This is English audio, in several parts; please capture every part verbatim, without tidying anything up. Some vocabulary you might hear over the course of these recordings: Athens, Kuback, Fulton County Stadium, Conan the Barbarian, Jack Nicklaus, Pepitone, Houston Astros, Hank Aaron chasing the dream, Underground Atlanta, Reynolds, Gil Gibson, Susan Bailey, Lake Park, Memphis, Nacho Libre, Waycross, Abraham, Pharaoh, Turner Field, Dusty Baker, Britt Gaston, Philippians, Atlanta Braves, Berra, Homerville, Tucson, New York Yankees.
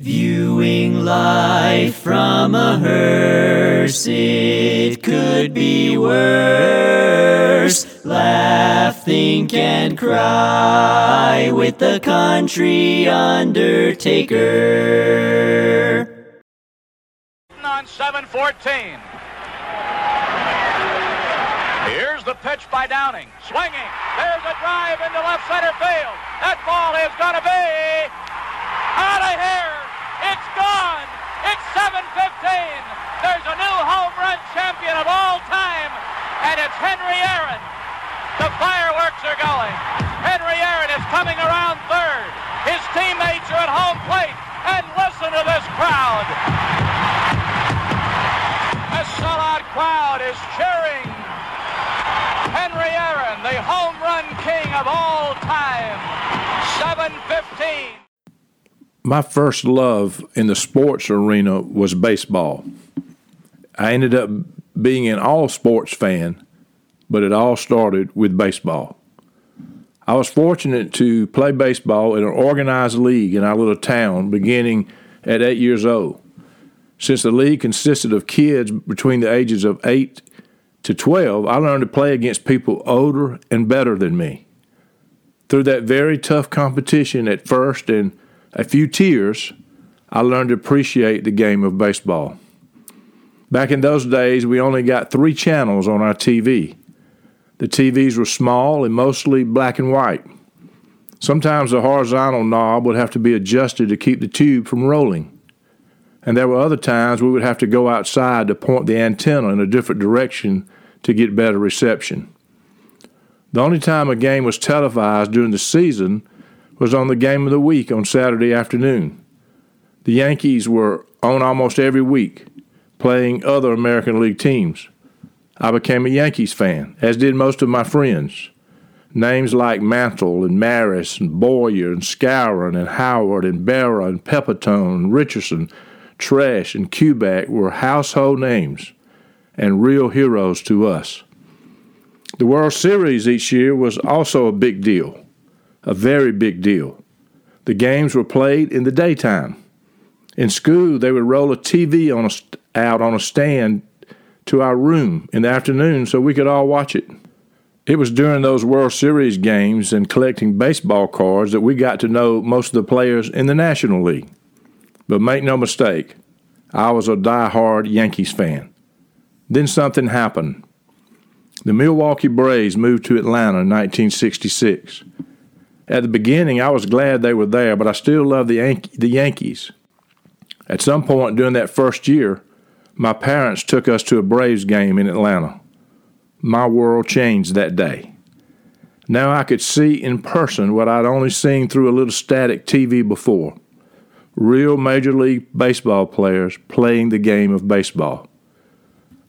Viewing life from a hearse, it could be worse. Laugh, think, and cry with the country undertaker. On seven fourteen. Here's the pitch by Downing. Swinging. There's a drive into left center field. That ball is going to be out of here. It's gone! It's seven fifteen! There's a new home run champion of all time, and it's Henry Aaron. The fireworks are going. Henry Aaron is coming around third. His teammates are at home plate, and listen to this crowd. A sellout crowd is cheering Henry Aaron, the home run king of all time. seven fifteen. My first love in the sports arena was baseball. I ended up being an all sports fan, but it all started with baseball. I was fortunate to play baseball in an organized league in our little town beginning at eight years old. Since the league consisted of kids between the ages of eight to twelve, I learned to play against people older and better than me. Through that very tough competition at first and a few tears, I learned to appreciate the game of baseball. Back in those days, we only got three channels on our T V. The T Vs were small and mostly black and white. Sometimes the horizontal knob would have to be adjusted to keep the tube from rolling. And there were other times we would have to go outside to point the antenna in a different direction to get better reception. The only time a game was televised during the season was on the game of the week on Saturday afternoon. The Yankees were on almost every week, playing other American League teams. I became a Yankees fan, as did most of my friends. Names like Mantle and Maris and Boyer and Scourin and Howard and Berra and Pepitone and Richardson, Trash and Kuback were household names and real heroes to us. The World Series each year was also a big deal. A very big deal. The games were played in the daytime. In school, they would roll a T V on a st- out on a stand to our room in the afternoon so we could all watch it. It was during those World Series games and collecting baseball cards that we got to know most of the players in the National League. But make no mistake, I was a die-hard Yankees fan. Then something happened. The Milwaukee Braves moved to Atlanta in nineteen sixty-six. At the beginning, I was glad they were there, but I still loved the, Yan- the Yankees. At some point during that first year, my parents took us to a Braves game in Atlanta. My world changed that day. Now I could see in person what I'd only seen through a little static T V before. Real Major League Baseball players playing the game of baseball.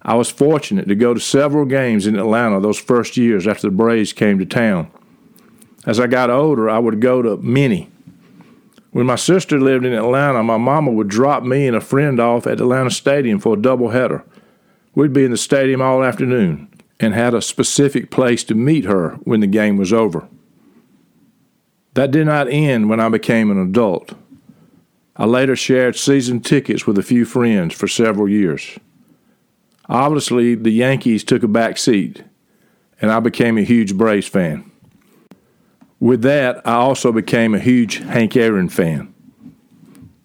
I was fortunate to go to several games in Atlanta those first years after the Braves came to town. As I got older, I would go to many. When my sister lived in Atlanta, my mama would drop me and a friend off at Atlanta Stadium for a doubleheader. We'd be in the stadium all afternoon and had a specific place to meet her when the game was over. That did not end when I became an adult. I later shared season tickets with a few friends for several years. Obviously, the Yankees took a back seat, and I became a huge Braves fan. With that, I also became a huge Hank Aaron fan.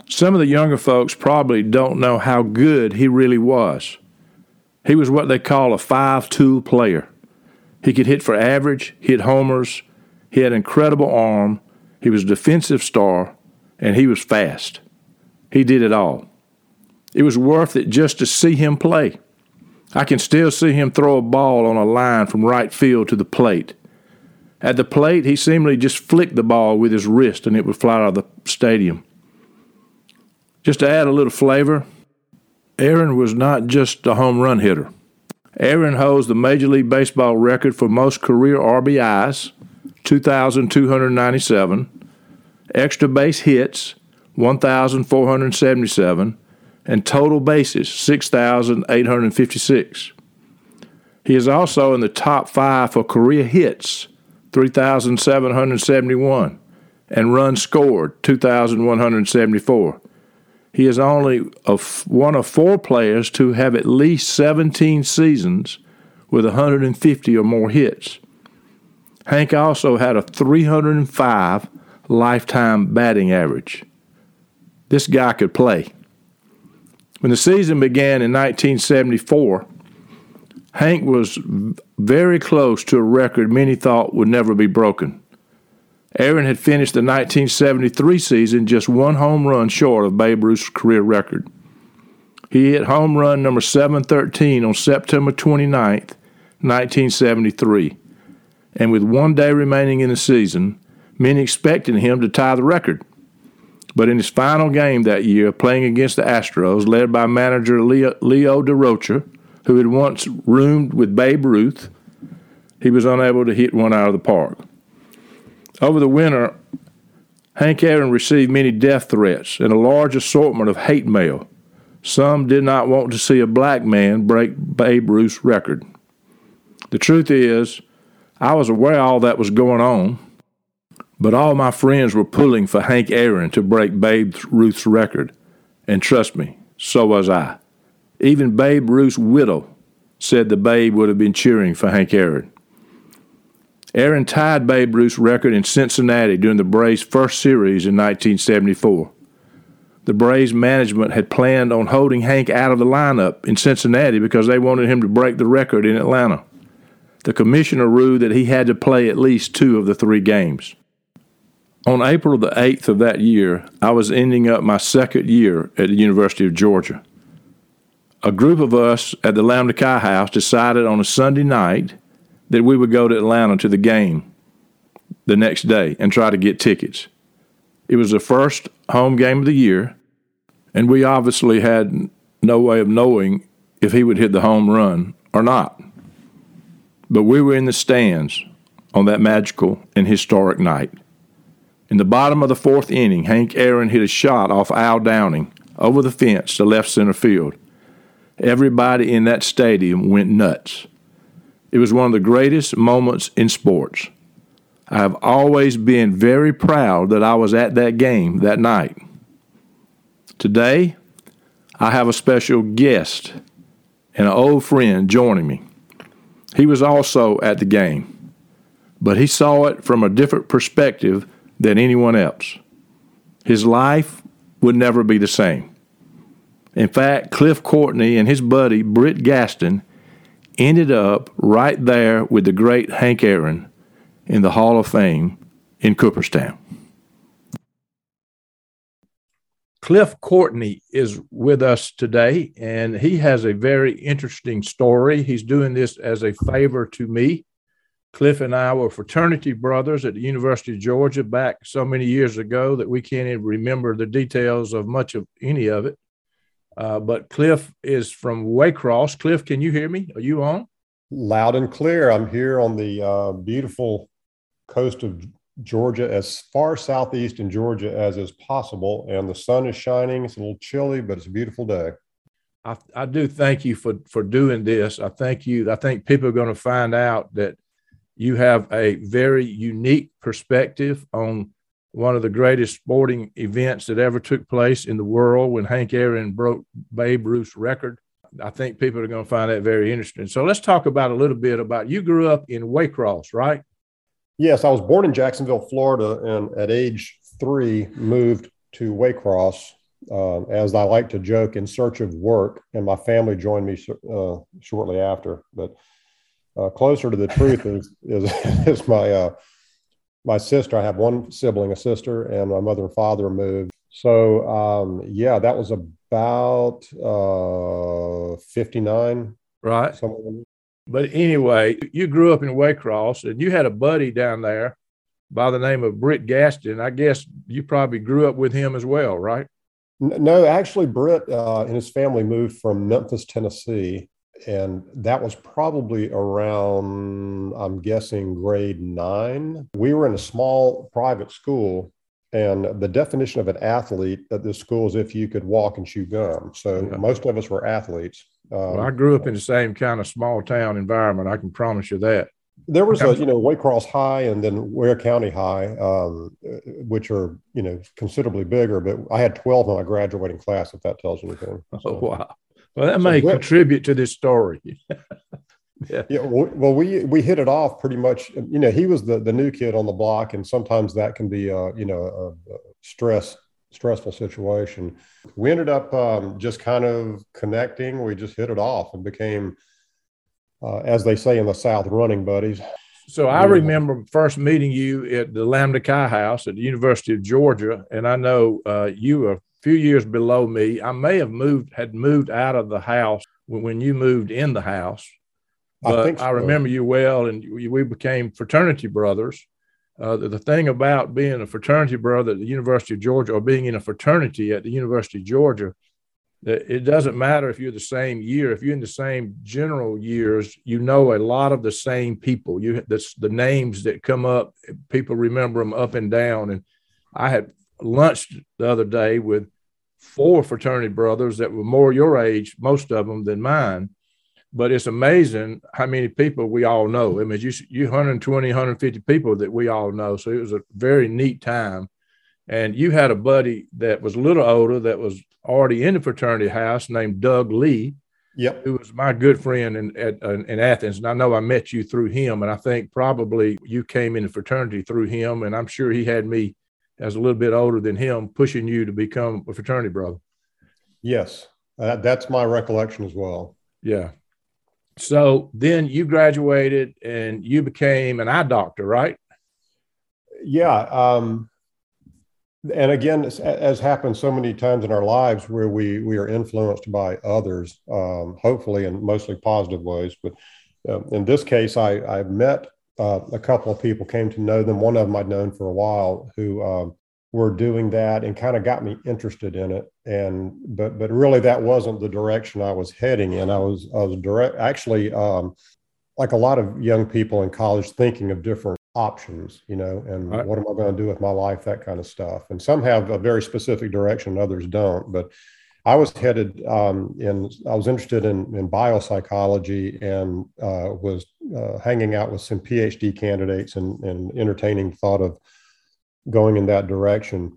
Some of the younger folks probably don't know how good he really was. He was what they call a five-tool player. He could hit for average, hit homers, he had an incredible arm, he was a defensive star, and he was fast. He did it all. It was worth it just to see him play. I can still see him throw a ball on a line from right field to the plate. At the plate, he seemingly just flicked the ball with his wrist and it would fly out of the stadium. Just to add a little flavor, Aaron was not just a home run hitter. Aaron holds the Major League Baseball record for most career R B Is, two thousand two hundred ninety-seven, extra base hits, one thousand four hundred seventy-seven, and total bases, six thousand eight hundred fifty-six. He is also in the top five for career hits, three thousand seven hundred seventy-one, and runs scored, two thousand one hundred seventy-four, He is only of one of four players to have at least seventeen seasons with one hundred fifty or more hits. Hank also had a three hundred five lifetime batting average. This guy could play. When the season began in nineteen seventy-four, Hank was very close to a record many thought would never be broken. Aaron had finished the nineteen seventy-three season just one home run short of Babe Ruth's career record. He hit home run number seven thirteen on September twenty-ninth, nineteen seventy-three, and with one day remaining in the season, many expected him to tie the record. But in his final game that year, playing against the Astros, led by manager Leo, Leo Durocher, who had once roomed with Babe Ruth, he was unable to hit one out of the park. Over the winter, Hank Aaron received many death threats and a large assortment of hate mail. Some did not want to see a black man break Babe Ruth's record. The truth is, I was aware all that was going on, but all my friends were pulling for Hank Aaron to break Babe Ruth's record. And trust me, so was I. Even Babe Ruth's widow said the Babe would have been cheering for Hank Aaron. Aaron tied Babe Ruth's record in Cincinnati during the Braves' first series in nineteen seventy-four. The Braves' management had planned on holding Hank out of the lineup in Cincinnati because they wanted him to break the record in Atlanta. The commissioner ruled that he had to play at least two of the three games. On April the eighth of that year, I was ending up my second year at the University of Georgia. A group of us at the Lambda Chi house decided on a Sunday night that we would go to Atlanta to the game the next day and try to get tickets. It was the first home game of the year, and we obviously had no way of knowing if he would hit the home run or not. But we were in the stands on that magical and historic night. In the bottom of the fourth inning, Hank Aaron hit a shot off Al Downing over the fence to left center field. Everybody in that stadium went nuts. It was one of the greatest moments in sports. I have always been very proud that I was at that game that night. Today, I have a special guest and an old friend joining me. He was also at the game, but he saw it from a different perspective than anyone else. His life would never be the same. In fact, Cliff Courtney and his buddy Britt Gaston ended up right there with the great Hank Aaron in the Hall of Fame in Cooperstown. Cliff Courtney is with us today, and he has a very interesting story. He's doing this as a favor to me. Cliff and I were fraternity brothers at the University of Georgia back so many years ago that we can't even remember the details of much of any of it. Uh, but Cliff is from Waycross. Cliff, can you hear me? Are you on? Loud and clear. I'm here on the uh, beautiful coast of Georgia, as far southeast in Georgia as is possible. And the sun is shining. It's a little chilly, but it's a beautiful day. I, I do thank you for, for doing this. I thank you. I think people are going to find out that you have a very unique perspective on one of the greatest sporting events that ever took place in the world when Hank Aaron broke Babe Ruth's record. I think people are going to find that very interesting. So let's talk about a little bit about, you grew up in Waycross, right? Yes, I was born in Jacksonville, Florida, and at age three moved to Waycross, uh, as I like to joke, in search of work, and my family joined me uh, shortly after. But uh, closer to the truth is, is, is my... Uh, My sister, I have one sibling, a sister, and my mother and father moved. So, um, yeah, that was about uh, fifty-nine. Right. Somewhere. But anyway, you grew up in Waycross, and you had a buddy down there by the name of Britt Gaston. I guess you probably grew up with him as well, right? No, actually, Britt uh, and his family moved from Memphis, Tennessee. And that was probably around, I'm guessing, grade nine. We were in a small private school, and the definition of an athlete at this school is if you could walk and chew gum. So yeah. Most of us were athletes. Um, well, I grew up in the same kind of small town environment. I can promise you that. There was a, you know, Waycross High and then Ware County High, um, which are, you know, considerably bigger, but I had twelve in my graduating class, if that tells you anything. So. Oh, wow. Well, that may so, contribute to this story. yeah. yeah. Well, we, we hit it off pretty much. You know, he was the, the new kid on the block, and sometimes that can be, uh, you know, a stress, stressful situation. We ended up um, just kind of connecting. We just hit it off and became, Uh, as they say in the South, running buddies. So I remember first meeting you at the Lambda Chi house at the University of Georgia. And I know uh, you were a few years below me. I may have moved, had moved out of the house when you moved in the house. But I think so. I remember you well, and we became fraternity brothers. Uh, the, the thing about being a fraternity brother at the University of Georgia, or being in a fraternity at the University of Georgia, it doesn't matter if you're the same year. If you're in the same general years, you know a lot of the same people. You that's the names that come up, people remember them up and down. And I had lunch the other day with four fraternity brothers that were more your age, most of them, than mine. But it's amazing how many people we all know. I mean, you you one hundred twenty, one hundred fifty people that we all know. So it was a very neat time. And you had a buddy that was a little older that was already in the fraternity house named Doug Lee, yep. who was my good friend in, at, in Athens. And I know I met you through him, and I think probably you came into fraternity through him. And I'm sure he had me, as a little bit older than him, pushing you to become a fraternity brother. Yes, uh, that's my recollection as well. Yeah. So then you graduated and you became an eye doctor, right? Yeah. Um And again, as happens so many times in our lives, where we we are influenced by others, um, hopefully in mostly positive ways. But uh, in this case, I, I met uh, a couple of people, came to know them. One of them I'd known for a while, who um, were doing that, and kind of got me interested in it. And but but really, that wasn't the direction I was heading in. I was I was direct actually, um, like a lot of young people in college, thinking of different options, you know, and right. what am I going to do with my life, that kind of stuff. And some have a very specific direction, others don't. But I was headed um, in, I was interested in, in biopsychology, and uh, was uh, hanging out with some PhD candidates and, and entertaining the thought of going in that direction.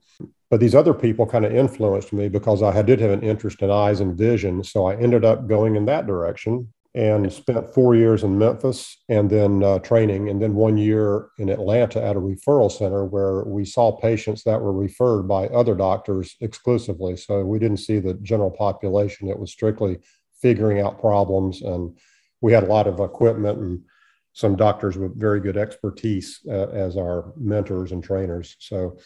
But these other people kind of influenced me, because I did have an interest in eyes and vision. So I ended up going in that direction. And spent four years in Memphis, and then uh, training, and then one year in Atlanta at a referral center where we saw patients that were referred by other doctors exclusively. So we didn't see the general population. It was strictly figuring out problems. And we had a lot of equipment and some doctors with very good expertise uh, as our mentors and trainers. So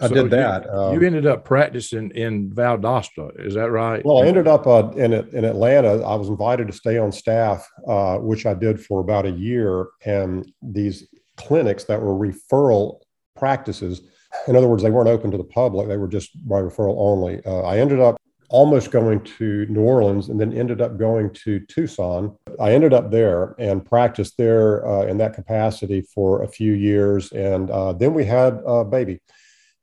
I so did that. You, um, you ended up practicing in Valdosta, is that right? Well, I ended up uh, in in Atlanta. I was invited to stay on staff, uh, which I did for about a year. And these clinics that were referral practices, in other words, they weren't open to the public. They were just by referral only. Uh, I ended up almost going to New Orleans, and then ended up going to Tucson. I ended up there and practiced there uh, in that capacity for a few years. And uh, then we had a baby.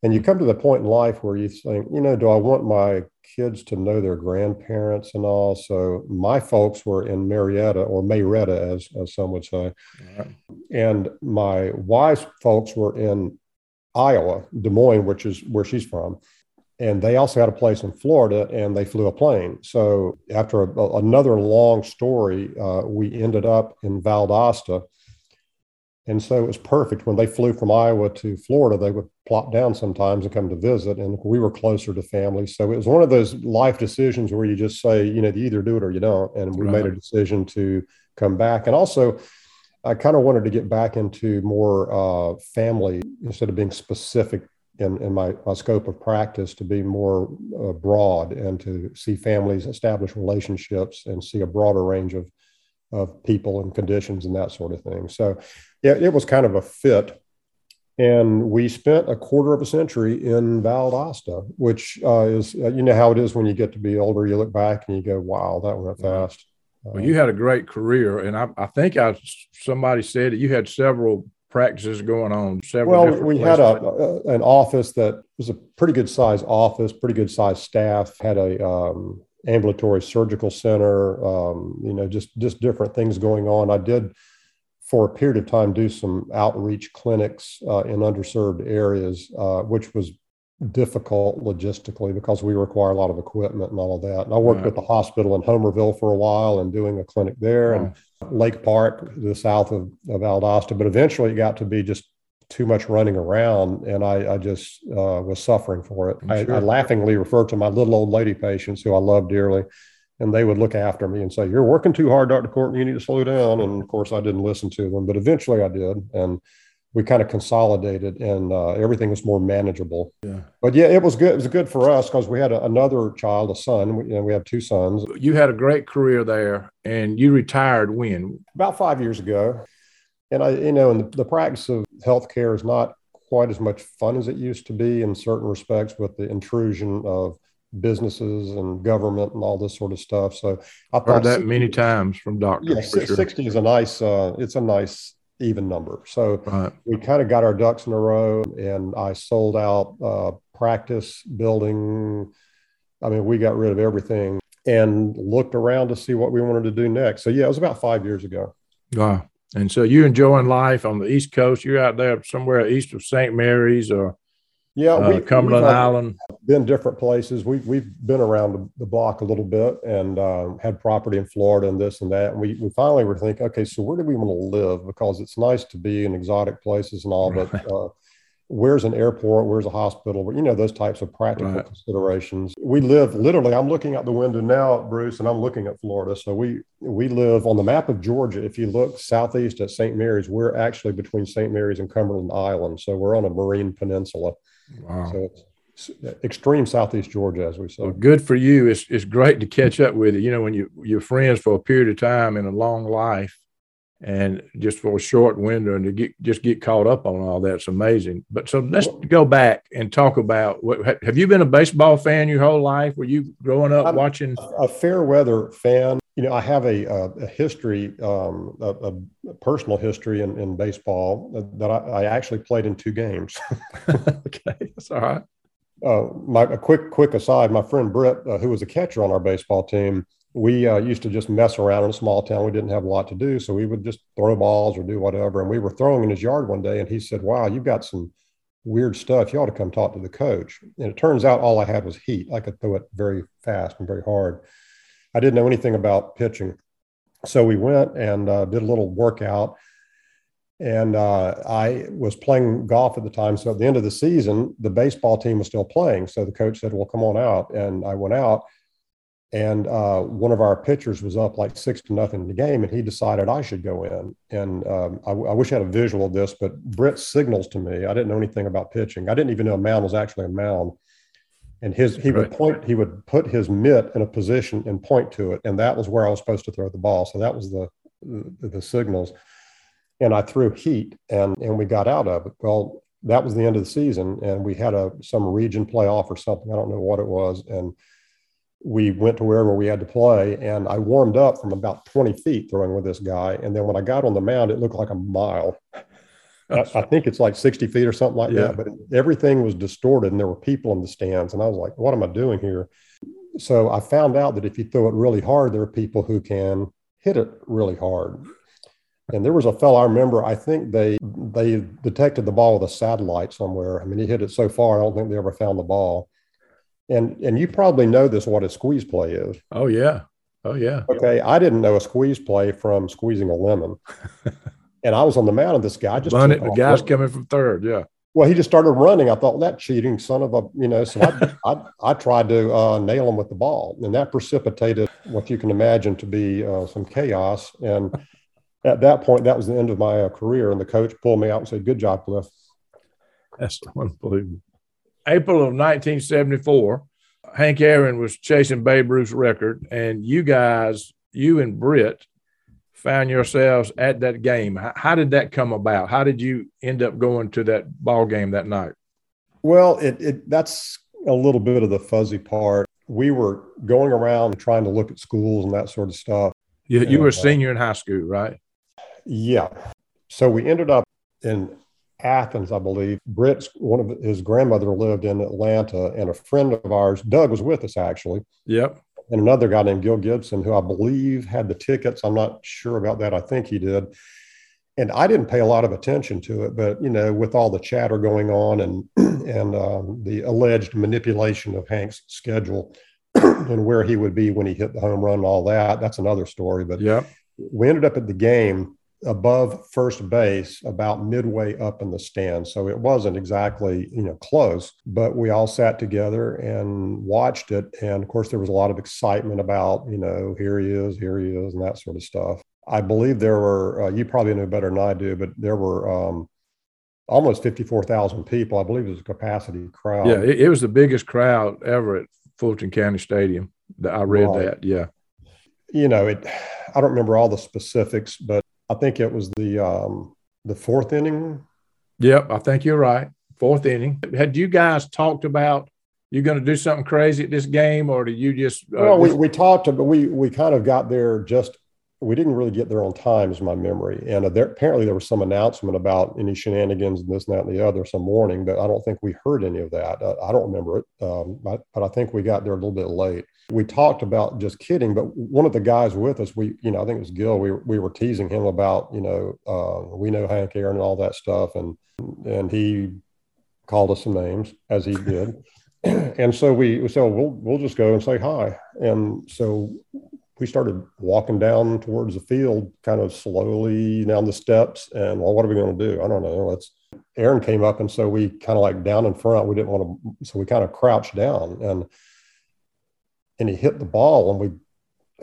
And you come to the point in life where you think, you know, do I want my kids to know their grandparents and all? So my folks were in Marietta, or Marietta, as, as some would say. Right. And my wife's folks were in Iowa, Des Moines, which is where she's from. And they also had a place in Florida, and they flew a plane. So after a, a, another long story, uh, we ended up in Valdosta. And so it was perfect. When they flew from Iowa to Florida, they would plop down sometimes and come to visit. And we were closer to family. So it was one of those life decisions where you just say, you know, you either do it or you don't. And we right. made a decision to come back. And also, I kind of wanted to get back into more uh, family, instead of being specific in, in my, my scope of practice, to be more uh, broad, and to see families, establish relationships, and see a broader range of of people and conditions and that sort of thing. So yeah, it was kind of a fit. And we spent a quarter of a century in Valdosta, which uh, is, uh, you know how it is when you get to be older, you look back and you go, wow, that went fast. Well, um, you had a great career. And I, I think I somebody said that you had several practices going on. Several well, we places. had a, a, an office that was a pretty good size office, pretty good size staff, had a, um, ambulatory surgical center, um, you know, just, just different things going on. I did for a period of time, do some outreach clinics uh, in underserved areas, uh, which was difficult logistically because we require a lot of equipment and all of that. And I worked with right. the hospital in Homerville for a while and doing a clinic there right. and Lake Park, the south of, of Valdosta. But eventually it got to be just too much running around, and I, I just uh, was suffering for it. I, sure. I laughingly referred to my little old lady patients who I love dearly, and they would look after me and say, "You're working too hard, Doctor Courtney, you need to slow down." And of course I didn't listen to them, but eventually I did. And we kind of consolidated, and uh, everything was more manageable. Yeah. But yeah, it was good. It was good for us because we had a, another child, a son. We, you know, we have two sons. You had a great career there, and you retired when? About five years ago. And I, you know, and the, the practice of healthcare is not quite as much fun as it used to be in certain respects with the intrusion of businesses and government and all this sort of stuff. So I've heard that many times from doctors. Yeah, for sure. sixty is a nice. Uh, it's a nice. even number. So right. we kind of got our ducks in a row, and I sold out uh, practice building. I mean, we got rid of everything and looked around to see what we wanted to do next. So yeah, it was about five years ago. Wow. And so you enjoying life on the East Coast, you're out there somewhere east of Saint Mary's or yeah, uh, we, Cumberland Island. Been different places. We, we've been around the block a little bit and uh, had property in Florida and this and that. And we, we finally were thinking, okay, so where do we want to live? Because it's nice to be in exotic places and all, but uh, where's an airport? Where's a hospital? You know, those types of practical right. considerations. We live literally, I'm looking out the window now, Bruce, and I'm looking at Florida. So we, we live on the map of Georgia. If you look southeast at Saint Mary's, we're actually between Saint Mary's and Cumberland Island. So we're on a marine peninsula. Wow. So it's extreme Southeast Georgia, as we say. Well, good for you. It's it's great to catch up with you. You know, when you, you're friends for a period of time in a long life and just for a short window, and to get, just get caught up on all that's amazing. But so let's go back and talk about what, have you been a baseball fan your whole life? Were you growing up I'm watching? A fair weather fan. You know, I have a, a history, um, a, a personal history in, in baseball that I, I actually played in two games. Okay, that's all right. Uh, my a quick, quick aside, my friend Britt, uh, who was a catcher on our baseball team, we uh, used to just mess around in a small town. We didn't have a lot to do, so we would just throw balls or do whatever. And we were throwing in his yard one day, and he said, "Wow, you've got some weird stuff. You ought to come talk to the coach." And it turns out all I had was heat. I could throw it very fast and very hard. I didn't know anything about pitching. So we went and uh, did a little workout, and uh, I was playing golf at the time. So at the end of the season, the baseball team was still playing. So the coach said, "Well, come on out." And I went out, and uh, one of our pitchers was up like six to nothing in the game, and he decided I should go in. And um, I, I wish I had a visual of this, but Britt signals to me. I didn't know anything about pitching. I didn't even know a mound was actually a mound. And his he would point, he would put his mitt in a position and point to it. And that was where I was supposed to throw the ball. So that was the the, the signals. And I threw heat, and, and we got out of it. Well, that was the end of the season. And we had a some region playoff or something. I don't know what it was. And we went to wherever we had to play. And I warmed up from about twenty feet throwing with this guy. And then when I got on the mound, it looked like a mile. I, I think it's like sixty feet or something like yeah. that, but everything was distorted and there were people in the stands. And I was like, what am I doing here? So I found out that if you throw it really hard, there are people who can hit it really hard. And there was a fellow, I remember, I think they, they detected the ball with a satellite somewhere. I mean, he hit it so far, I don't think they ever found the ball. And, and you probably know this, what a squeeze play is. Oh yeah. Oh yeah. Okay. I didn't know a squeeze play from squeezing a lemon. And I was on the mound of this guy. Just run it, the guy's coming from third, yeah. Well, he just started running. I thought, that cheating son of a, you know, so I I, I tried to uh, nail him with the ball. And that precipitated what you can imagine to be uh, some chaos. And at that point, that was the end of my uh, career. And the coach pulled me out and said, "Good job, Cliff." That's unbelievable. April of nineteen seventy-four, Hank Aaron was chasing Babe Ruth's record. And you guys, you and Britt, found yourselves at that game. How did that come about? How did you end up going to that ball game that night? Well, it, it that's a little bit of the fuzzy part. We were going around trying to look at schools and that sort of stuff. You, you and, were a senior uh, in high school, right? Yeah. So we ended up in Athens, I believe. Britt's, one of his grandmother lived in Atlanta, and a friend of ours, Doug, was with us actually. Yep. And another guy named Gil Gibson, who I believe had the tickets. I'm not sure about that. I think he did. And I didn't pay a lot of attention to it, but, you know, with all the chatter going on and and um, the alleged manipulation of Hank's schedule and where he would be when he hit the home run and all that, that's another story. But yep. we ended up at the game above first base, about midway up in the stand. So it wasn't exactly, you know, close, but we all sat together and watched it. And of course, there was a lot of excitement about, you know, here he is, here he is, and that sort of stuff. I believe there were, uh, you probably know better than I do, but there were um, almost fifty-four thousand people. I believe it was a capacity crowd. Yeah, it, it was the biggest crowd ever at Fulton County Stadium. I read right. that, yeah. You know, it. I don't remember all the specifics, but I think it was the um, the fourth inning. Yep, I think you're right. Fourth inning. Had you guys talked about you're going to do something crazy at this game, or do you just? Uh, well, we, we talked, but we we kind of got there just. We didn't really get there on time is my memory. And uh, there, apparently there was some announcement about any shenanigans and this and that and the other, some warning, but I don't think we heard any of that. Uh, I don't remember it, um, but, but I think we got there a little bit late. We talked about just kidding, but one of the guys with us, we, you know, I think it was Gil, we, we were teasing him about, you know, uh, we know Hank Aaron and all that stuff. And, and he called us some names as he did. And so we, so we'll, we'll just go and say hi. And so we started walking down towards the field, kind of slowly down the steps. And well, what are we going to do? I don't know. Let's. Aaron came up, and so we kind of like down in front. We didn't want to, so we kind of crouched down, and and he hit the ball, and we,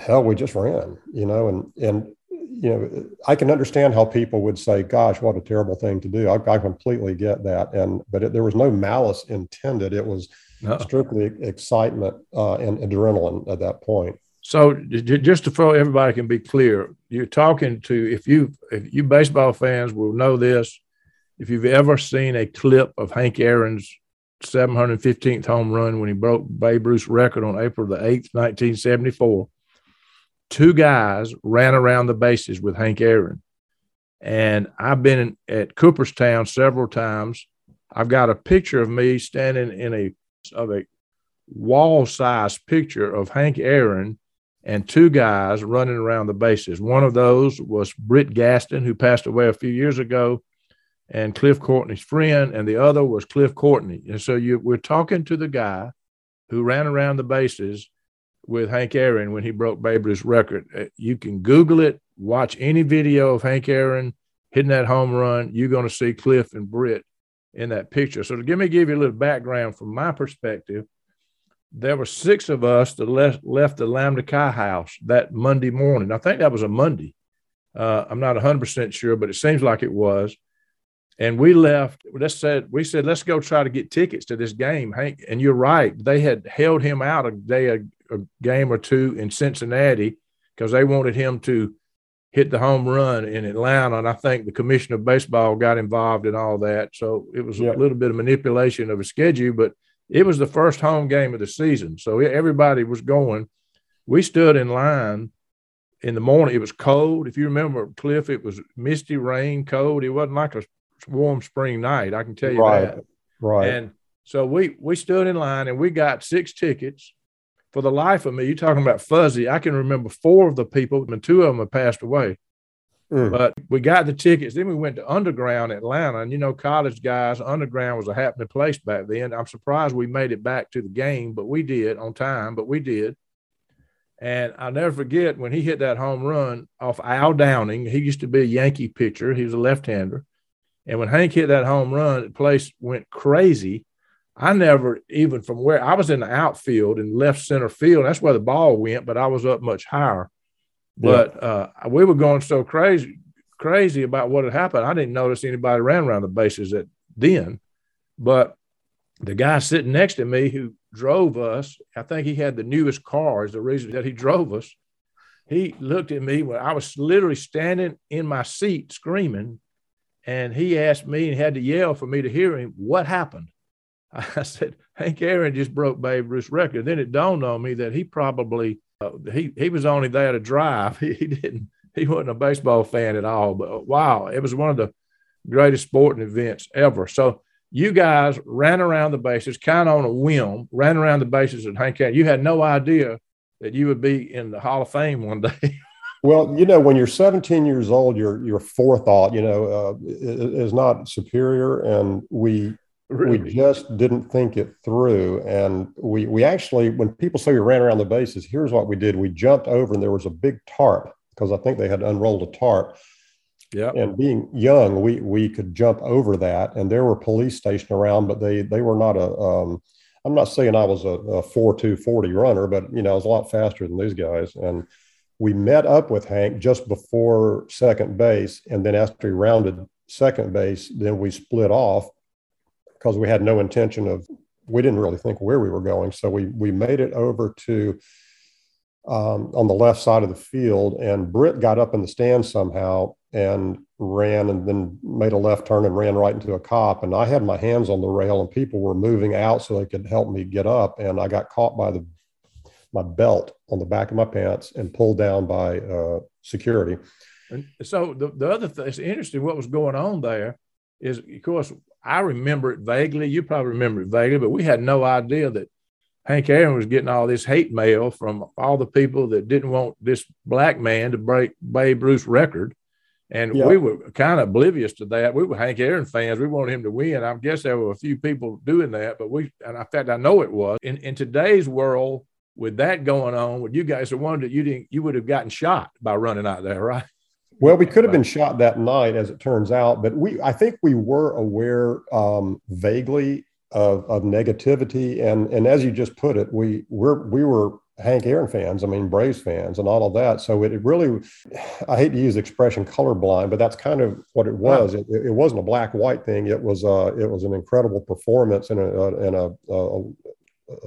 hell, we just ran, you know. And and you know, I can understand how people would say, "Gosh, what a terrible thing to do." I, I completely get that, and but it, there was no malice intended. It was no. strictly excitement uh, and adrenaline at that point. So just to so everybody can be clear, you're talking to, if you if you baseball fans will know this, if you've ever seen a clip of Hank Aaron's seven hundred fifteenth home run when he broke Babe Ruth's record on April the eighth, nineteen seventy-four, two guys ran around the bases with Hank Aaron. And I've been in, at Cooperstown several times. I've got a picture of me standing in a, of a wall-sized picture of Hank Aaron and two guys running around the bases. One of those was Britt Gaston, who passed away a few years ago, and Cliff Courtney's friend, and the other was Cliff Courtney. And so you, we're talking to the guy who ran around the bases with Hank Aaron when he broke Babe Ruth's record. You can Google it, watch any video of Hank Aaron hitting that home run. You're going to see Cliff and Britt in that picture. So to give me give you a little background from my perspective, there were six of us that left, left the Lambda Chi house that Monday morning. I think that was a Monday. Uh, I'm not one hundred percent sure, but it seems like it was. And we left. Let's said we said let's go try to get tickets to this game, Hank. And you're right, they had held him out a day, a, a game or two in Cincinnati because they wanted him to hit the home run in Atlanta. And I think the commissioner of baseball got involved in all that, so it was yeah. a little bit of manipulation of a schedule, but. It was the first home game of the season, so everybody was going. We stood in line in the morning. It was cold. If you remember, Cliff, it was misty, rain, cold. It wasn't like a warm spring night, I can tell you right. that. Right. And so we we stood in line, and we got six tickets. For the life of me, you're talking about fuzzy. I can remember four of the people, and two of them have passed away. Mm. But we got the tickets. Then we went to Underground Atlanta. And, you know, college guys, Underground was a happening place back then. I'm surprised we made it back to the game, but we did on time, but we did. And I'll never forget when he hit that home run off Al Downing. He used to be a Yankee pitcher. He was a left-hander. And when Hank hit that home run, the place went crazy. I never even from where I was in the outfield and left center field. That's where the ball went, but I was up much higher. But uh, we were going so crazy, crazy about what had happened. I didn't notice anybody ran around the bases at then. But the guy sitting next to me who drove us, I think he had the newest car is the reason that he drove us. He looked at me when I was literally standing in my seat screaming, and he asked me and had to yell for me to hear him, "What happened?" I said, "Hank Aaron just broke Babe Ruth's record." Then it dawned on me that he probably – Uh, he he was only there to drive. He, he didn't. He wasn't a baseball fan at all. But wow, it was one of the greatest sporting events ever. So you guys ran around the bases, kind of on a whim, ran around the bases at Hank Aaron. You had no idea that you would be in the Hall of Fame one day. Well, you know, when you're seventeen years old, your your forethought, you know, uh, is not superior, and we really? we just didn't think it through. And we we actually, when people say we ran around the bases, here's what we did: we jumped over, and there was a big tarp because I think they had unrolled a tarp. Yeah. And being young, we we could jump over that, and there were police stationed around, but they they were not a. Um, I'm not saying I was a, a four two forty runner, but you know, I was a lot faster than these guys, and. We met up with Hank just before second base, and then after he rounded second base, then we split off because we had no intention of, we didn't really think where we were going. So we we made it over to um, on the left side of the field, and Britt got up in the stands somehow and ran and then made a left turn and ran right into a cop. And I had my hands on the rail, and people were moving out so they could help me get up, and I got caught by the my belt on the back of my pants and pulled down by uh, security. And so the, the other thing, it's interesting what was going on there is, of course, I remember it vaguely. You probably remember it vaguely, but we had no idea that Hank Aaron was getting all this hate mail from all the people that didn't want this black man to break Babe Ruth's record. And yeah. we were kind of oblivious to that. We were Hank Aaron fans. We wanted him to win. I guess there were a few people doing that, but we, and in fact, I know it was. In, in today's world, with that going on, would you guys have wondered you didn't, you would have gotten shot by running out there, right? Well, we could have been shot that night, as it turns out, but we, I think we were aware um, vaguely of, of negativity. And, and as you just put it, we were, we were Hank Aaron fans. I mean, Braves fans and all of that. So it, it really, I hate to use the expression colorblind, but that's kind of what it was. Wow. It, it wasn't a black white thing. It was uh it was an incredible performance and a, and a, a, a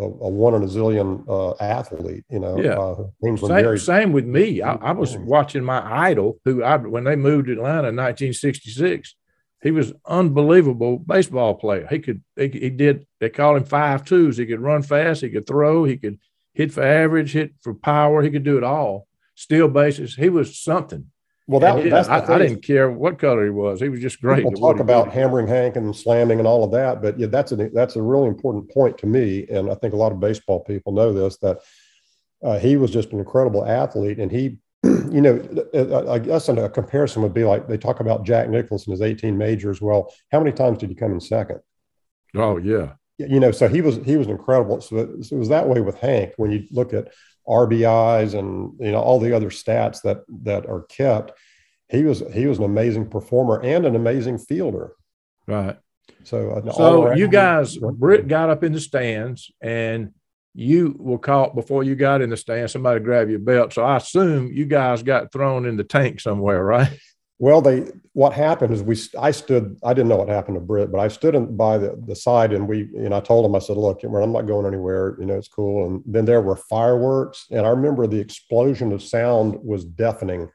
A, a one in a zillion uh, athlete, you know. Yeah. Uh, same, same with me. I, I was watching my idol, who I when they moved to Atlanta in nineteen sixty-six, he was an unbelievable baseball player. He could, he, he did. They call him five twos. He could run fast. He could throw. He could hit for average. Hit for power. He could do it all. Steal bases. He was something. Well, that and, that's you know, I, I didn't care what color he was. He was just great. People talk about hammering Hank and slamming and all of that, but yeah, that's a that's a really important point to me, and I think a lot of baseball people know this, that uh, he was just an incredible athlete, and he, you know, I guess a comparison would be like they talk about Jack Nicklaus and his eighteen majors. Well, how many times did he come in second? Oh yeah, you know, so he was he was incredible. So it, so it was that way with Hank when you look at R B Is and you know all the other stats that that are kept. He was he was an amazing performer and an amazing fielder. Right. So so you guys, Britt got up in the stands, and you were caught before you got in the stands. Somebody grabbed your belt. So I assume you guys got thrown in the tank somewhere, right? Well, they what happened is we I stood I didn't know what happened to Britt, but I stood in, by the, the side and we and I told him, I said, look, I'm not going anywhere. You know, it's cool. And then there were fireworks. And I remember the explosion of sound was deafening.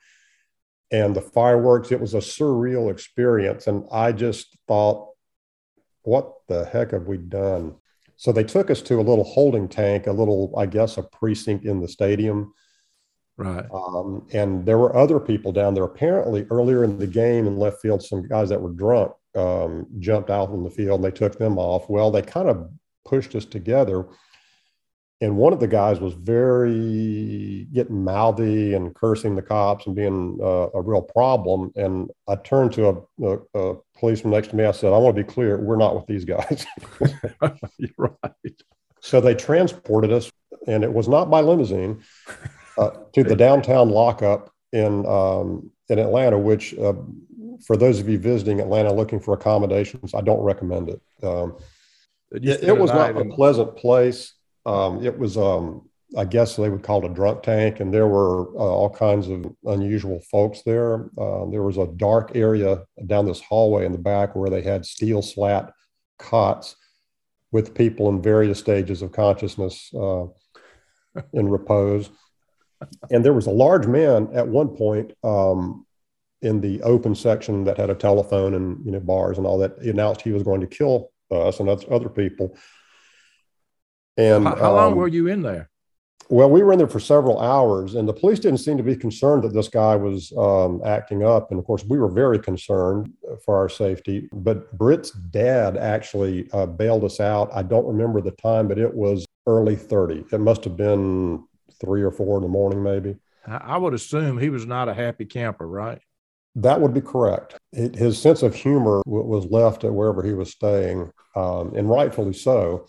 And the fireworks, it was a surreal experience. And I just thought, what the heck have we done? So they took us to a little holding tank, a little, I guess, a precinct in the stadium. Right. Um, and there were other people down there. Apparently, earlier in the game in left field, some guys that were drunk um, jumped out on the field, and they took them off. Well, they kind of pushed us together. And one of the guys was very getting mouthy and cursing the cops and being uh, a real problem. And I turned to a, a, a policeman next to me. I said, I want to be clear. We're not with these guys. You're right. So they transported us, and it was not by limousine. Uh, to the downtown lockup in um, in Atlanta, which uh, for those of you visiting Atlanta looking for accommodations, I don't recommend it. Um, it, it was not a pleasant place. Um, it was, um, I guess they would call it a drunk tank, and there were uh, all kinds of unusual folks there. Uh, there was a dark area down this hallway in the back where they had steel slat cots with people in various stages of consciousness uh, in repose. And there was a large man at one point um, in the open section that had a telephone and, you know, bars and all that. He announced he was going to kill us and other people. And how, how um, long were you in there? Well, we were in there for several hours, and the police didn't seem to be concerned that this guy was um, acting up. And of course, we were very concerned for our safety. But Britt's dad actually uh, bailed us out. I don't remember the time, but it was early thirty. It must have been three or four in the morning, maybe. I would assume he was not a happy camper, right? That would be correct. It, his sense of humor w- was left at wherever he was staying, um, and rightfully so.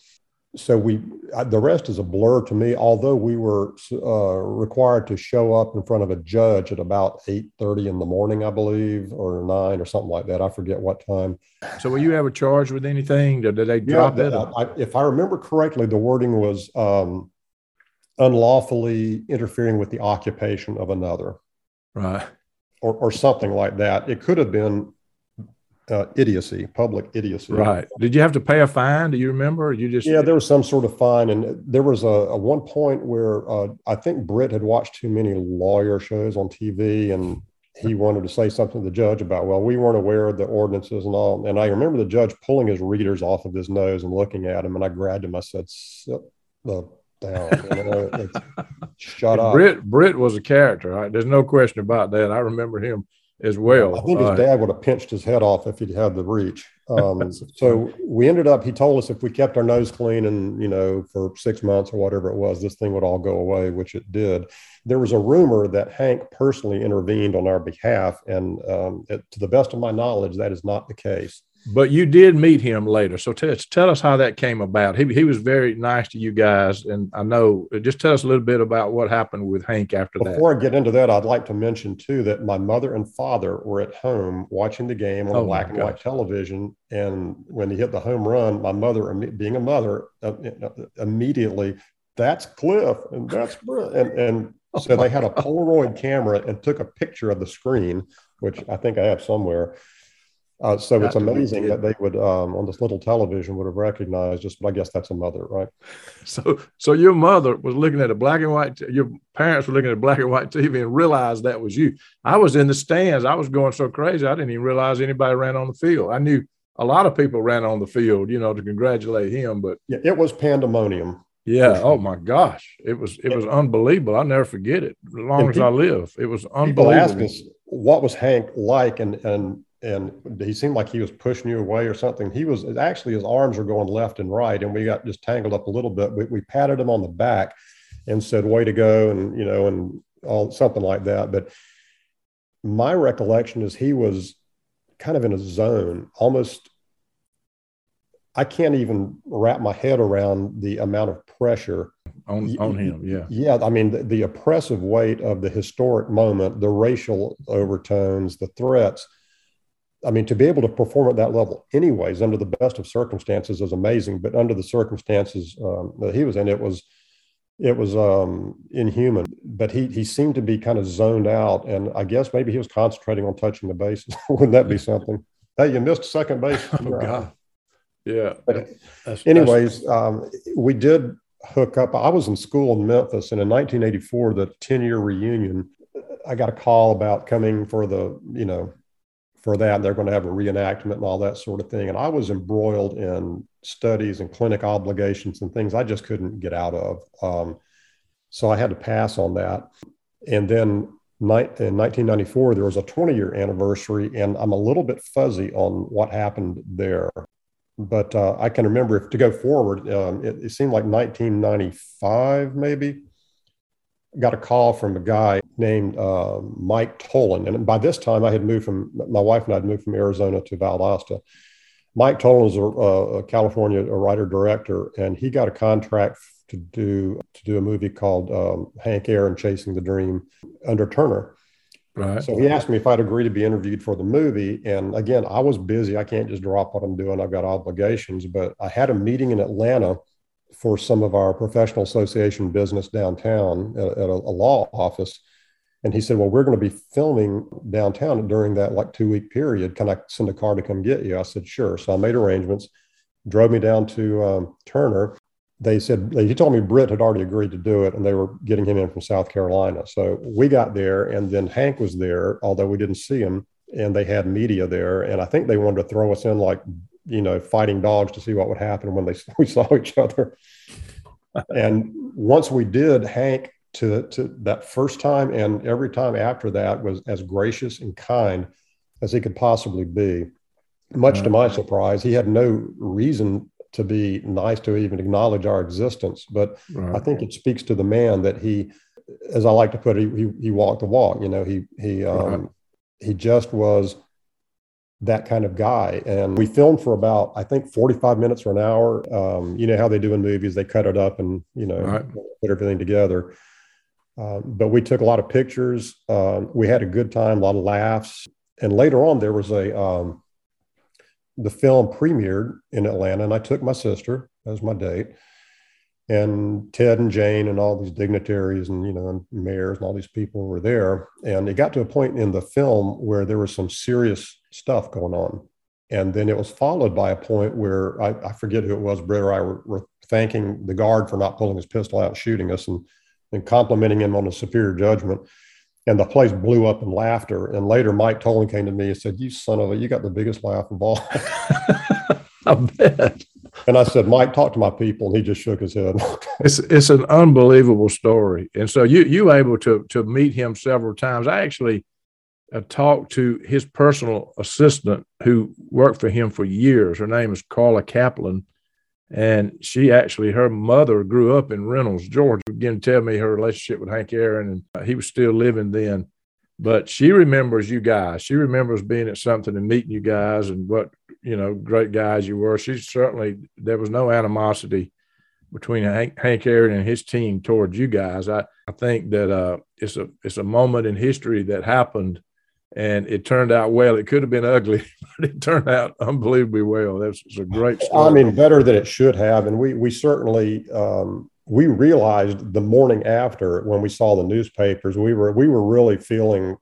So we, the rest is a blur to me, although we were uh, required to show up in front of a judge at about eight thirty in the morning, I believe, or nine or something like that. I forget what time. So were you ever charged with anything? Did they drop yeah, that? I, if I remember correctly, the wording was um, unlawfully interfering with the occupation of another. Right. Or, or something like that. It could have been Uh, idiocy, public idiocy. Right. Did you have to pay a fine? Do you remember? Or you just yeah, there was some sort of fine, and there was a, a one point where uh, I think Britt had watched too many lawyer shows on T V, and he wanted to say something to the judge about, well, we weren't aware of the ordinances and all. And I remember the judge pulling his readers off of his nose and looking at him, and I grabbed him. I said, "Sit the down, you know, shut up." Britt Britt was a character. Right? There's no question about that. I remember him as well. I think his uh, dad would have pinched his head off if he'd had the reach. Um, so we ended up, he told us if we kept our nose clean and, you know, for six months or whatever it was, this thing would all go away, which it did. There was a rumor that Hank personally intervened on our behalf. And um, it, to the best of my knowledge, that is not the case. But you did meet him later. So t- tell us how that came about. He he was very nice to you guys. And I know, just tell us a little bit about what happened with Hank after that. Before I get into that, I'd like to mention, too, that my mother and father were at home watching the game on oh black and white television. And when he hit the home run, my mother, being a mother, uh, immediately, that's Cliff and that's Brent. And, and so they had a Polaroid camera and took a picture of the screen, which I think I have somewhere. Uh, so it's amazing that they would, um, on this little television, would have recognized us. But I guess that's a mother, right? So, so your mother was looking at a black and white. T- your parents were looking at a black and white T V and realized that was you. I was in the stands. I was going so crazy. I didn't even realize anybody ran on the field. I knew a lot of people ran on the field, you know, to congratulate him. But yeah, it was pandemonium. Yeah. Oh my gosh, it was it was unbelievable. I'll never forget it as long as I live. It was unbelievable. People ask us, what was Hank like, and and. And he seemed like he was pushing you away or something. He was actually, his arms were going left and right. And we got just tangled up a little bit. We, we patted him on the back and said, way to go. And, you know, and all something like that. But my recollection is he was kind of in a zone, almost. I can't even wrap my head around the amount of pressure on, on him. Yeah. Yeah. I mean, the, the oppressive weight of the historic moment, the racial overtones, the threats. I mean, to be able to perform at that level anyways, under the best of circumstances, is amazing. But under the circumstances um, that he was in, it was it was um, inhuman. But he he seemed to be kind of zoned out. And I guess maybe he was concentrating on touching the bases. Wouldn't that be something? Hey, you missed second base. Oh, right. God. Yeah. But that's, anyways, that's... Um, we did hook up. I was in school in Memphis. And in nineteen eighty-four, the ten-year reunion, I got a call about coming for the, you know, for that, they're going to have a reenactment and all that sort of thing. And I was embroiled in studies and clinic obligations and things I just couldn't get out of. Um, so I had to pass on that. And then ni- in nineteen ninety-four, there was a twenty-year anniversary, and I'm a little bit fuzzy on what happened there. But uh, I can remember, if to go forward, um, it, it seemed like nineteen ninety-five maybe. Got a call from a guy named uh, Mike Tollin. And by this time I had moved from, my wife and I had moved from Arizona to Valdosta. Mike Tollin is a, a California a writer director, and he got a contract to do, to do a movie called um, Hank Aaron Chasing the Dream under Turner. Right. So he asked me if I'd agree to be interviewed for the movie. And again, I was busy. I can't just drop what I'm doing. I've got obligations, but I had a meeting in Atlanta for some of our professional association business downtown at, at a, a law office. And he said, well, we're going to be filming downtown during that like two week period. Can I send a car to come get you? I said, sure. So I made arrangements, drove me down to um, Turner. They said, he told me Britt had already agreed to do it, and they were getting him in from South Carolina. So we got there, and then Hank was there, although we didn't see him, and they had media there. And I think they wanted to throw us in like, you know, fighting dogs to see what would happen when they we saw each other. And once we did, Hank, to, to that first time and every time after that, was as gracious and kind as he could possibly be. Much to my surprise, he had no reason to be nice to even acknowledge our existence. But right. I think it speaks to the man that he as I like to put it, he, he walked the walk. You know, he, he, um, uh-huh. he just was that kind of guy. And we filmed for about, I think, forty-five minutes or an hour. Um, you know how they do in movies, they cut it up and, you know, right. put everything together. Um, but we took a lot of pictures. Um, we had a good time, a lot of laughs. And later on, there was a, um, the film premiered in Atlanta, and I took my sister as my date, and Ted and Jane and all these dignitaries and, you know, and mayors and all these people were there. And it got to a point in the film where there was some serious stuff going on. And then it was followed by a point where I, I forget who it was, Britt or I were, were thanking the guard for not pulling his pistol out and shooting us, and, and complimenting him on his superior judgment. And the place blew up in laughter. And later, Mike Tollin came to me and said, "You son of a, you got the biggest laugh of all." I bet. And I said, "Mike, talk to my people." And he just shook his head. it's it's an unbelievable story. And so you you were able to to meet him several times. I actually uh, talked to his personal assistant who worked for him for years. Her name is Carla Kaplan. And she actually, her mother grew up in Reynolds, Georgia. Again, tell me her relationship with Hank Aaron, and he was still living then. But she remembers you guys. She remembers being at something and meeting you guys and what, you know, great guys you were. She certainly, there was no animosity between Hank, Hank Aaron and his team towards you guys. I, I think that uh, it's a it's a moment in history that happened, and it turned out well. It could have been ugly, but it turned out unbelievably well. That's a great story. I mean, better than it should have. And we we certainly um, we realized the morning after, when we saw the newspapers, we were we were really feeling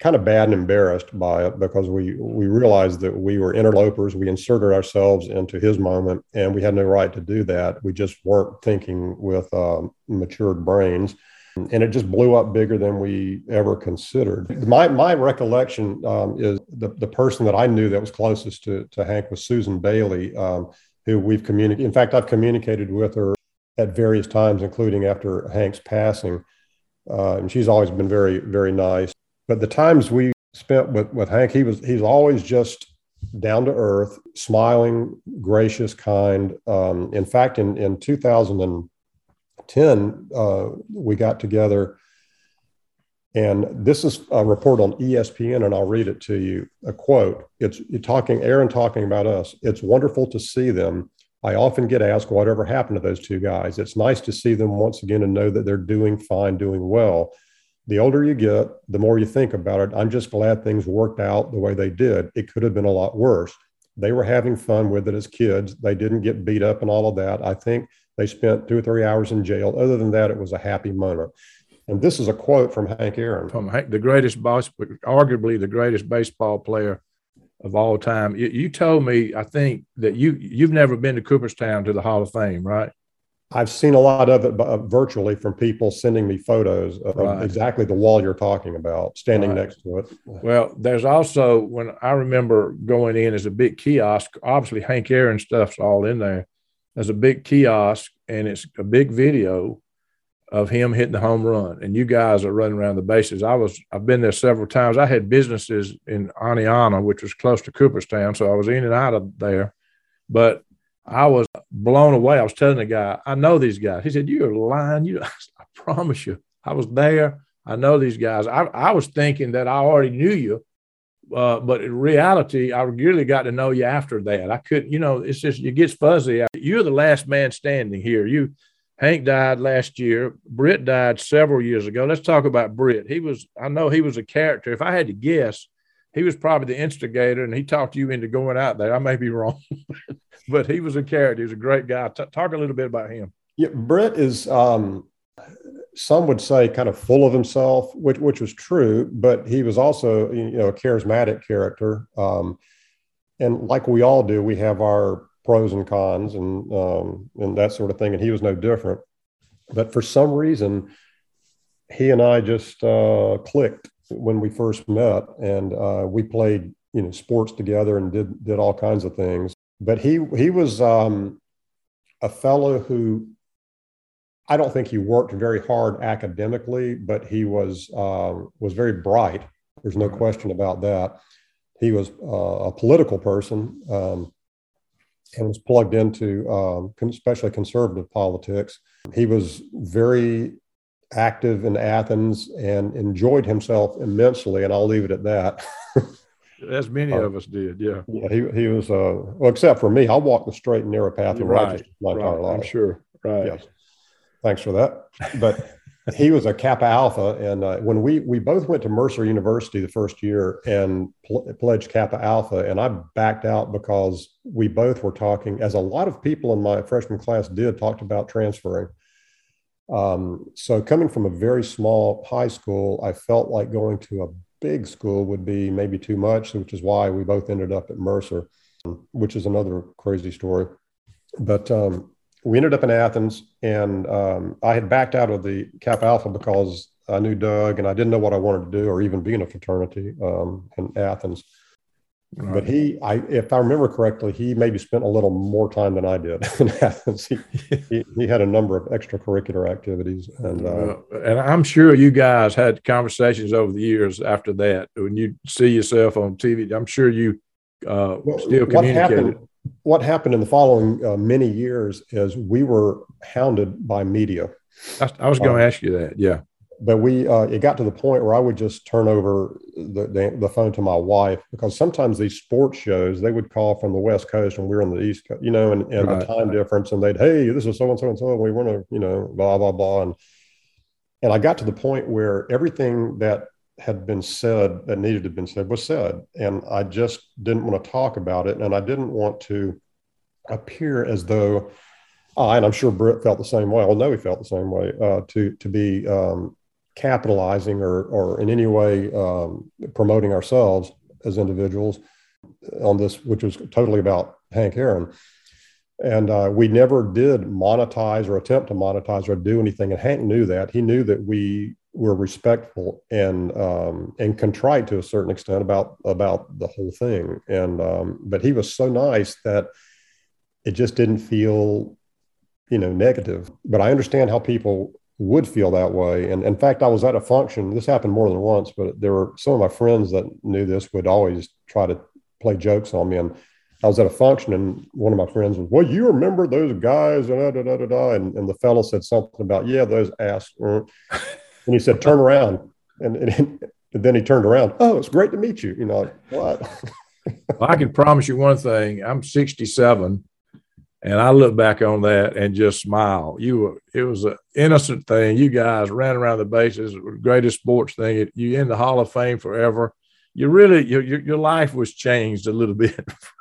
kind of bad and embarrassed by it, because we we realized that we were interlopers. We inserted ourselves into his moment, and we had no right to do that. We just weren't thinking with um, matured brains. And it just blew up bigger than we ever considered. My my recollection um, is the, the person that I knew that was closest to, to Hank was Susan Bailey, um, who we've communicated. In fact, I've communicated with her at various times, including after Hank's passing. Uh, and she's always been very, very nice. But the times we spent with, with Hank, he was he's always just down to earth, smiling, gracious, kind. Um, in fact, in, in two thousand ten, uh, we got together, and this is a report on E S P N, and I'll read it to you, a quote. It's you're talking, Aaron talking about us. "It's wonderful to see them. I often get asked whatever happened to those two guys. It's nice to see them once again and know that they're doing fine, doing well. The older you get, the more you think about it. I'm just glad things worked out the way they did. It could have been a lot worse. They were having fun with it as kids. They didn't get beat up and all of that. I think they spent two or three hours in jail. Other than that, it was a happy moment." And this is a quote from Hank Aaron. From Hank, the greatest boss, arguably the greatest baseball player of all time. You, you told me, I think, that you, you've never been to Cooperstown to the Hall of Fame, right? I've seen a lot of it uh, virtually from people sending me photos of right. exactly the wall you're talking about, standing right. next to it. Well, there's also, when I remember going in as a big kiosk, obviously Hank Aaron stuff's all in there. There's a big kiosk, and it's a big video of him hitting the home run. And you guys are running around the bases. I was, I've been there several times. I had businesses in Aniana, which was close to Cooperstown. So I was in and out of there, but I was blown away. I was telling the guy, "I know these guys." He said, "You're lying. You, I promise you, I was there. I know these guys." I, I was thinking that I already knew you. Uh, but in reality, I really got to know you after that. I couldn't, you know, it's just, it gets fuzzy. You're the last man standing here. You, Hank died last year. Britt died several years ago. Let's talk about Britt. He was, I know he was a character. If I had to guess, he was probably the instigator, and he talked you into going out there. I may be wrong, but he was a character. He was a great guy. T- talk a little bit about him. Yeah, Britt is, um, some would say, kind of full of himself, which which was true, but he was also, you know, a charismatic character. Um, and like we all do, we have our pros and cons and um, and that sort of thing. And he was no different. But for some reason, he and I just uh, clicked when we first met, and uh, we played, you know, sports together and did did all kinds of things. But he he was um, a fellow who, I don't think he worked very hard academically, but he was uh, was very bright. There's no question about that. He was uh, a political person um, and was plugged into um, especially conservative politics. He was very active in Athens and enjoyed himself immensely. And I'll leave it at that. As many uh, of us did, yeah. Yeah, he he was, uh, well, except for me, I walked the straight and narrow path of right, righteousness my entire right, life. I'm sure, right. Yes. Thanks for that. But he was a Kappa Alpha. And uh, when we, we both went to Mercer University the first year and pl- pledged Kappa Alpha, and I backed out because we both were talking, as a lot of people in my freshman class did, talked about transferring. Um, so coming from a very small high school, I felt like going to a big school would be maybe too much, which is why we both ended up at Mercer, which is another crazy story. But um, we ended up in Athens, and um, I had backed out of the Kappa Alpha because I knew Doug, and I didn't know what I wanted to do or even be in a fraternity um, in Athens. Right. But he, I, if I remember correctly, he maybe spent a little more time than I did in Athens. He, he, he had a number of extracurricular activities. And uh, uh, and I'm sure you guys had conversations over the years after that. When you see yourself on T V, I'm sure you uh, well, still communicated. What happened, what happened in the following uh, many years is we were hounded by media. I, I was going to um, ask you that, yeah. But we, uh, it got to the point where I would just turn over the, the, the phone to my wife, because sometimes these sports shows, they would call from the West Coast and we were on the East Coast, you know, and, and right. the time difference, and they'd, hey, this is so-and-so and so, we want to, you know, blah, blah, blah. And, and I got to the point where everything that had been said that needed to have been said was said. And I just didn't want to talk about it. And I didn't want to appear as though I, and I'm sure Britt felt the same way. Well, no, he felt the same way uh, to, to be, um, capitalizing or, or in any way um, promoting ourselves as individuals on this, which was totally about Hank Aaron. And uh, we never did monetize or attempt to monetize or do anything. And Hank knew that. He knew that we were respectful and um, and contrite to a certain extent about about the whole thing. And um, but he was so nice that it just didn't feel, you know, negative. But I understand how people would feel that way. And in fact, I was at a function, this happened more than once, but there were some of my friends that knew this would always try to play jokes on me. And I was at a function and one of my friends was, well, you remember those guys? Da, da, da, da, da. And, and the fellow said something about, yeah, those ass. And he said, turn around. And, and, and then he turned around. Oh, it's great to meet you. You know, like, what? Well, I can promise you one thing. I'm sixty-seven. And I look back on that and just smile. You were, it was an innocent thing. You guys ran around the bases, greatest sports thing. You in the Hall of Fame forever. You really, your your life was changed a little bit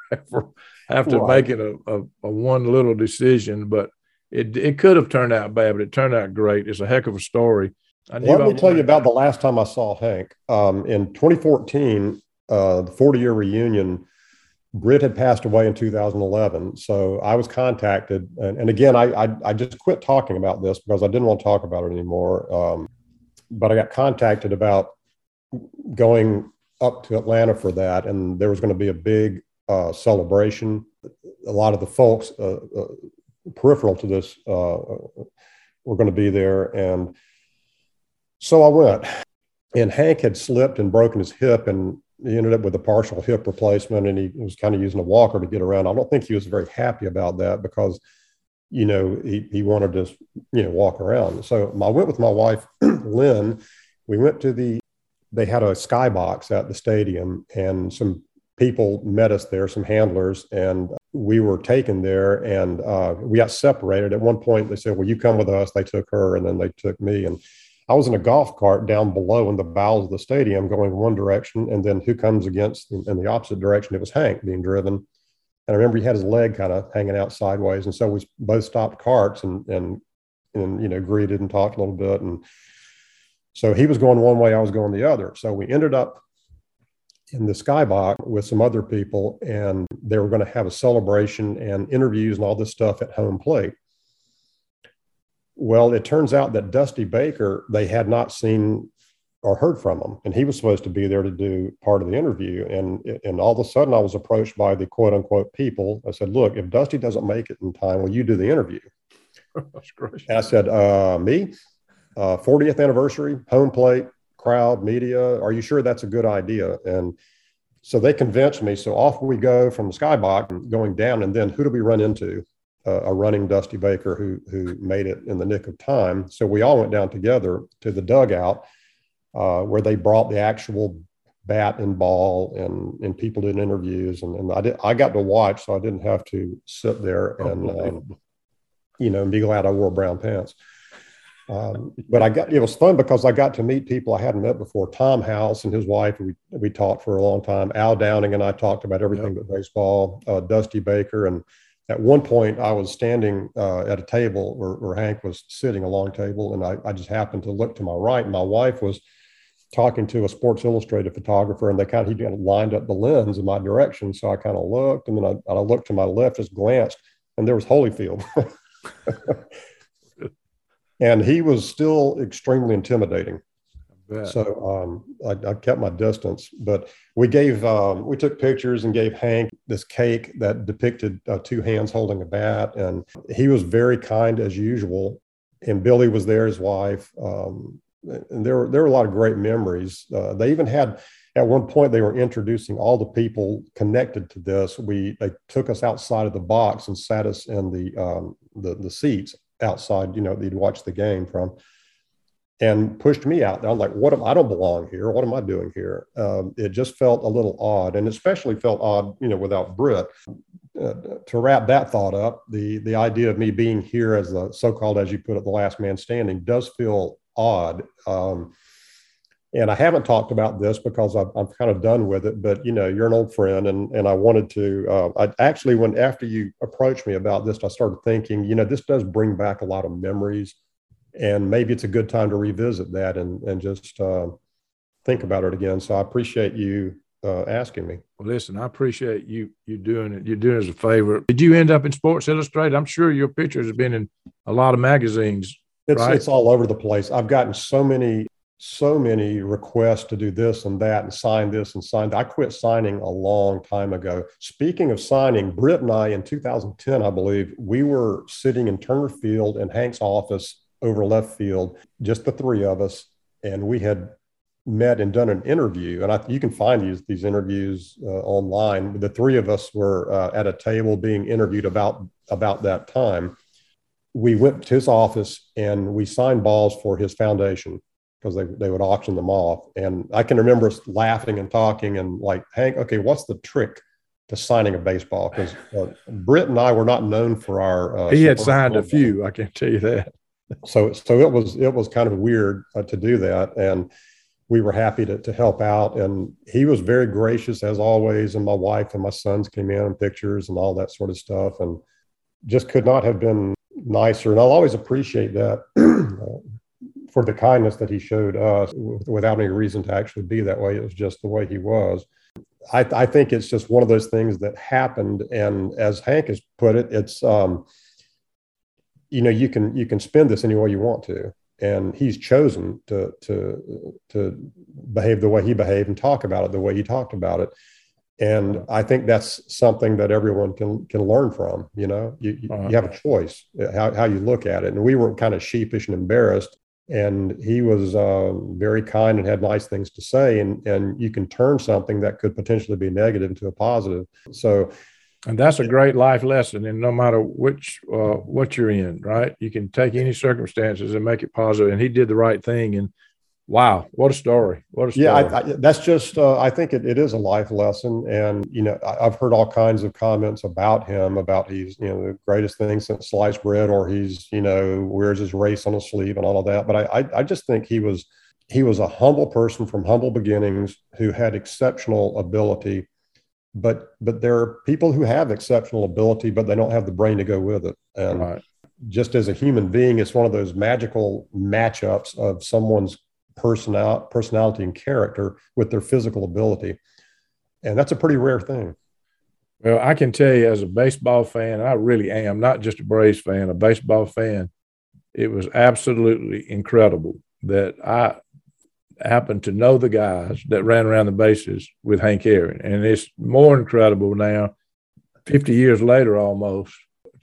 forever after right. making a, a, a one little decision. But it it could have turned out bad, but it turned out great. It's a heck of a story. I Let me I tell you about the last time I saw Hank. Um, in twenty fourteen, uh, the forty-year reunion. Britt had passed away in two thousand eleven, so I was contacted, and, and again, I, I I just quit talking about this because I didn't want to talk about it anymore. Um, but I got contacted about going up to Atlanta for that, and there was going to be a big uh, celebration. A lot of the folks uh, uh, peripheral to this uh, were going to be there, and so I went. And Hank had slipped and broken his hip, and he ended up with a partial hip replacement, and he was kind of using a walker to get around. I don't think he was very happy about that because, you know, he, he wanted to, you know, walk around. So I went with my wife, Lynn. We went to the, they had a skybox at the stadium, and some people met us there, some handlers, and we were taken there, and uh, we got separated. At one point they said, well, you come with us. They took her, and then they took me, and I was in a golf cart down below in the bowels of the stadium going one direction, and then who comes against in, in the opposite direction? It was Hank being driven. And I remember he had his leg kind of hanging out sideways. And so we both stopped carts and, and, and, you know, greeted and talked a little bit. And so he was going one way, I was going the other. So we ended up in the skybox with some other people, and they were going to have a celebration and interviews and all this stuff at home plate. Well, it turns out that Dusty Baker, they had not seen or heard from him, and he was supposed to be there to do part of the interview. And, and all of a sudden I was approached by the quote unquote people. I said, look, if Dusty doesn't make it in time, will you do the interview? I said, uh, me, uh, fortieth anniversary, home plate, crowd, media. Are you sure that's a good idea? And so they convinced me. So off we go from the skybox going down, and then who do we run into? uh, a running Dusty Baker who who made it in the nick of time. So we all went down together to the dugout uh, where they brought the actual bat and ball, and and people did interviews, and, and I did I got to watch, so I didn't have to sit there and um, you know and be glad I wore brown pants. Um, but I got, it was fun because I got to meet people I hadn't met before. Tom House and his wife, we, we talked for a long time. Al Downing and I talked about everything yep. but baseball, uh, Dusty Baker. And at one point I was standing uh, at a table where, where Hank was sitting, a long table. And I, I just happened to look to my right, and my wife was talking to a Sports Illustrated photographer, and they kind of, he kind of lined up the lens in my direction. So I kind of looked, and then I, I looked to my left, just glanced, and there was Holyfield. And he was still extremely intimidating. So um, I, I kept my distance, but we gave, um, we took pictures and gave Hank this cake that depicted uh, two hands holding a bat. And he was very kind as usual. And Billy was there, his wife. Um, and there were, there were a lot of great memories. Uh, they even had, at one point, they were introducing all the people connected to this. We, they took us outside of the box and sat us in the, um, the, the seats outside, you know, they'd watch the game from, and pushed me out there. I'm like, what am, I don't belong here. What am I doing here? Um, it just felt a little odd, and especially felt odd, you know, without Britt. Uh, to wrap that thought up, the, the idea of me being here as the so-called, as you put it, the last man standing does feel odd. Um, and I haven't talked about this because I've, I'm kind of done with it, but you know, you're an old friend, and, and I wanted to, uh, I actually, when, after you approached me about this, I started thinking, you know, this does bring back a lot of memories, and maybe it's a good time to revisit that and, and just, uh, think about it again. So I appreciate you, uh, asking me. Well, listen, I appreciate you, you doing it. You're doing us a favor. Did you end up in Sports Illustrated? I'm sure your pictures have been in a lot of magazines. It's, right? It's all over the place. I've gotten so many, so many requests to do this and that and sign this and sign. I quit signing a long time ago. Speaking of signing, Britt and I in two thousand ten, I believe, we were sitting in Turner Field in Hank's office over left field, just the three of us. And we had met and done an interview. And I, you can find these, these interviews uh, online. The three of us were uh, at a table being interviewed about, about that time. We went to his office and we signed balls for his foundation, because they, they would auction them off. And I can remember us laughing and talking and like, Hank, okay, what's the trick to signing a baseball? Because uh, Britt and I were not known for our... Uh, he had signed a few, I can tell you that. So so it was it was kind of weird uh, to do that. And we were happy to, to help out. And he was very gracious as always. And my wife and my sons came in and pictures and all that sort of stuff. And just could not have been nicer. And I'll always appreciate that. For the kindness that he showed us w- without any reason to actually be that way. It was just the way he was. I, th- I think it's just one of those things that happened. And as Hank has put it, it's, um, you know, you can, you can spend this any way you want to. And he's chosen to, to, to behave the way he behaved and talk about it the way he talked about it. And I think that's something that everyone can, can learn from, you know, you, you, uh-huh. you have a choice how, how you look at it. And we were kind of sheepish and embarrassed. And he was uh, very kind and had nice things to say. And, and you can turn something that could potentially be negative into a positive. So, and that's a great life lesson. And no matter which, uh, what you're in, right, you can take any circumstances and make it positive. And he did the right thing. And wow, what a story. What a story. Yeah, I, I, that's just, uh, I think it, it is a life lesson. And, you know, I, I've heard all kinds of comments about him, about he's, you know, the greatest thing since sliced bread, or he's, you know, wears his race on his sleeve and all of that. But I, I, I just think he was, he was a humble person from humble beginnings who had exceptional ability. But, but there are people who have exceptional ability, but they don't have the brain to go with it. And right. Just as a human being, it's one of those magical matchups of someone's personal personality and character with their physical ability. And that's a pretty rare thing. Well, I can tell you as a baseball fan, I really am not just a Braves fan, a baseball fan. It was absolutely incredible that I happened to know the guys that ran around the bases with Hank Aaron. And it's more incredible now, fifty years later, almost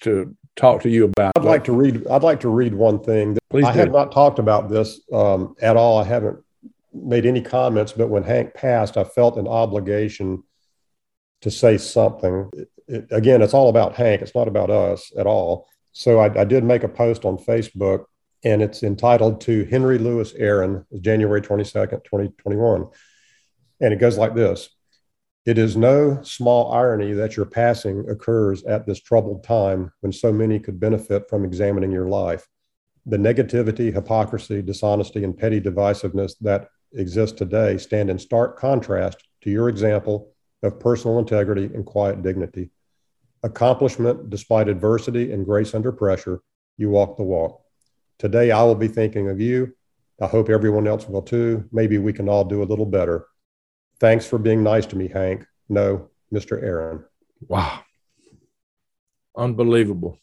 to talk to you about. I'd like to read, I'd like to read one thing. Please I do. Have not talked about this um, at all. I haven't made any comments, but when Hank passed, I felt an obligation to say something. it, again, it's all about Hank. It's not about us at all. So I, I did make a post on Facebook, and it's entitled "To Henry Louis Aaron, January twenty-second, twenty twenty-one. And it goes like this. It is no small irony that your passing occurs at this troubled time when so many could benefit from examining your life. The negativity, hypocrisy, dishonesty, and petty divisiveness that exist today stand in stark contrast to your example of personal integrity and quiet dignity. Accomplishment despite adversity and grace under pressure, you walk the walk. Today, I will be thinking of you. I hope everyone else will too. Maybe we can all do a little better. Thanks for being nice to me, Hank. No, Mister Aaron." Wow. Unbelievable.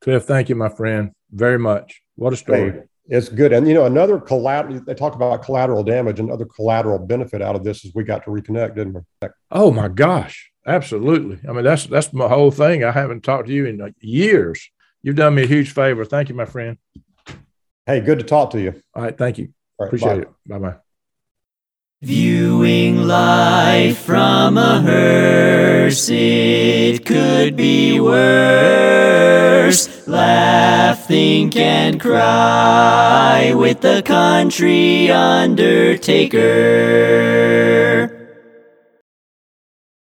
Cliff, thank you, my friend, very much. What a story. Hey, it's good. And, you know, another collateral, they talk about collateral damage, and other collateral benefit out of this is we got to reconnect, didn't we? Oh, my gosh. Absolutely. I mean, that's that's my whole thing. I haven't talked to you in years. You've done me a huge favor. Thank you, my friend. Hey, good to talk to you. All right. Thank you. All right, appreciate it. Bye-bye. Viewing life from a hearse, it could be worse. Laugh, think, and cry with the country undertaker.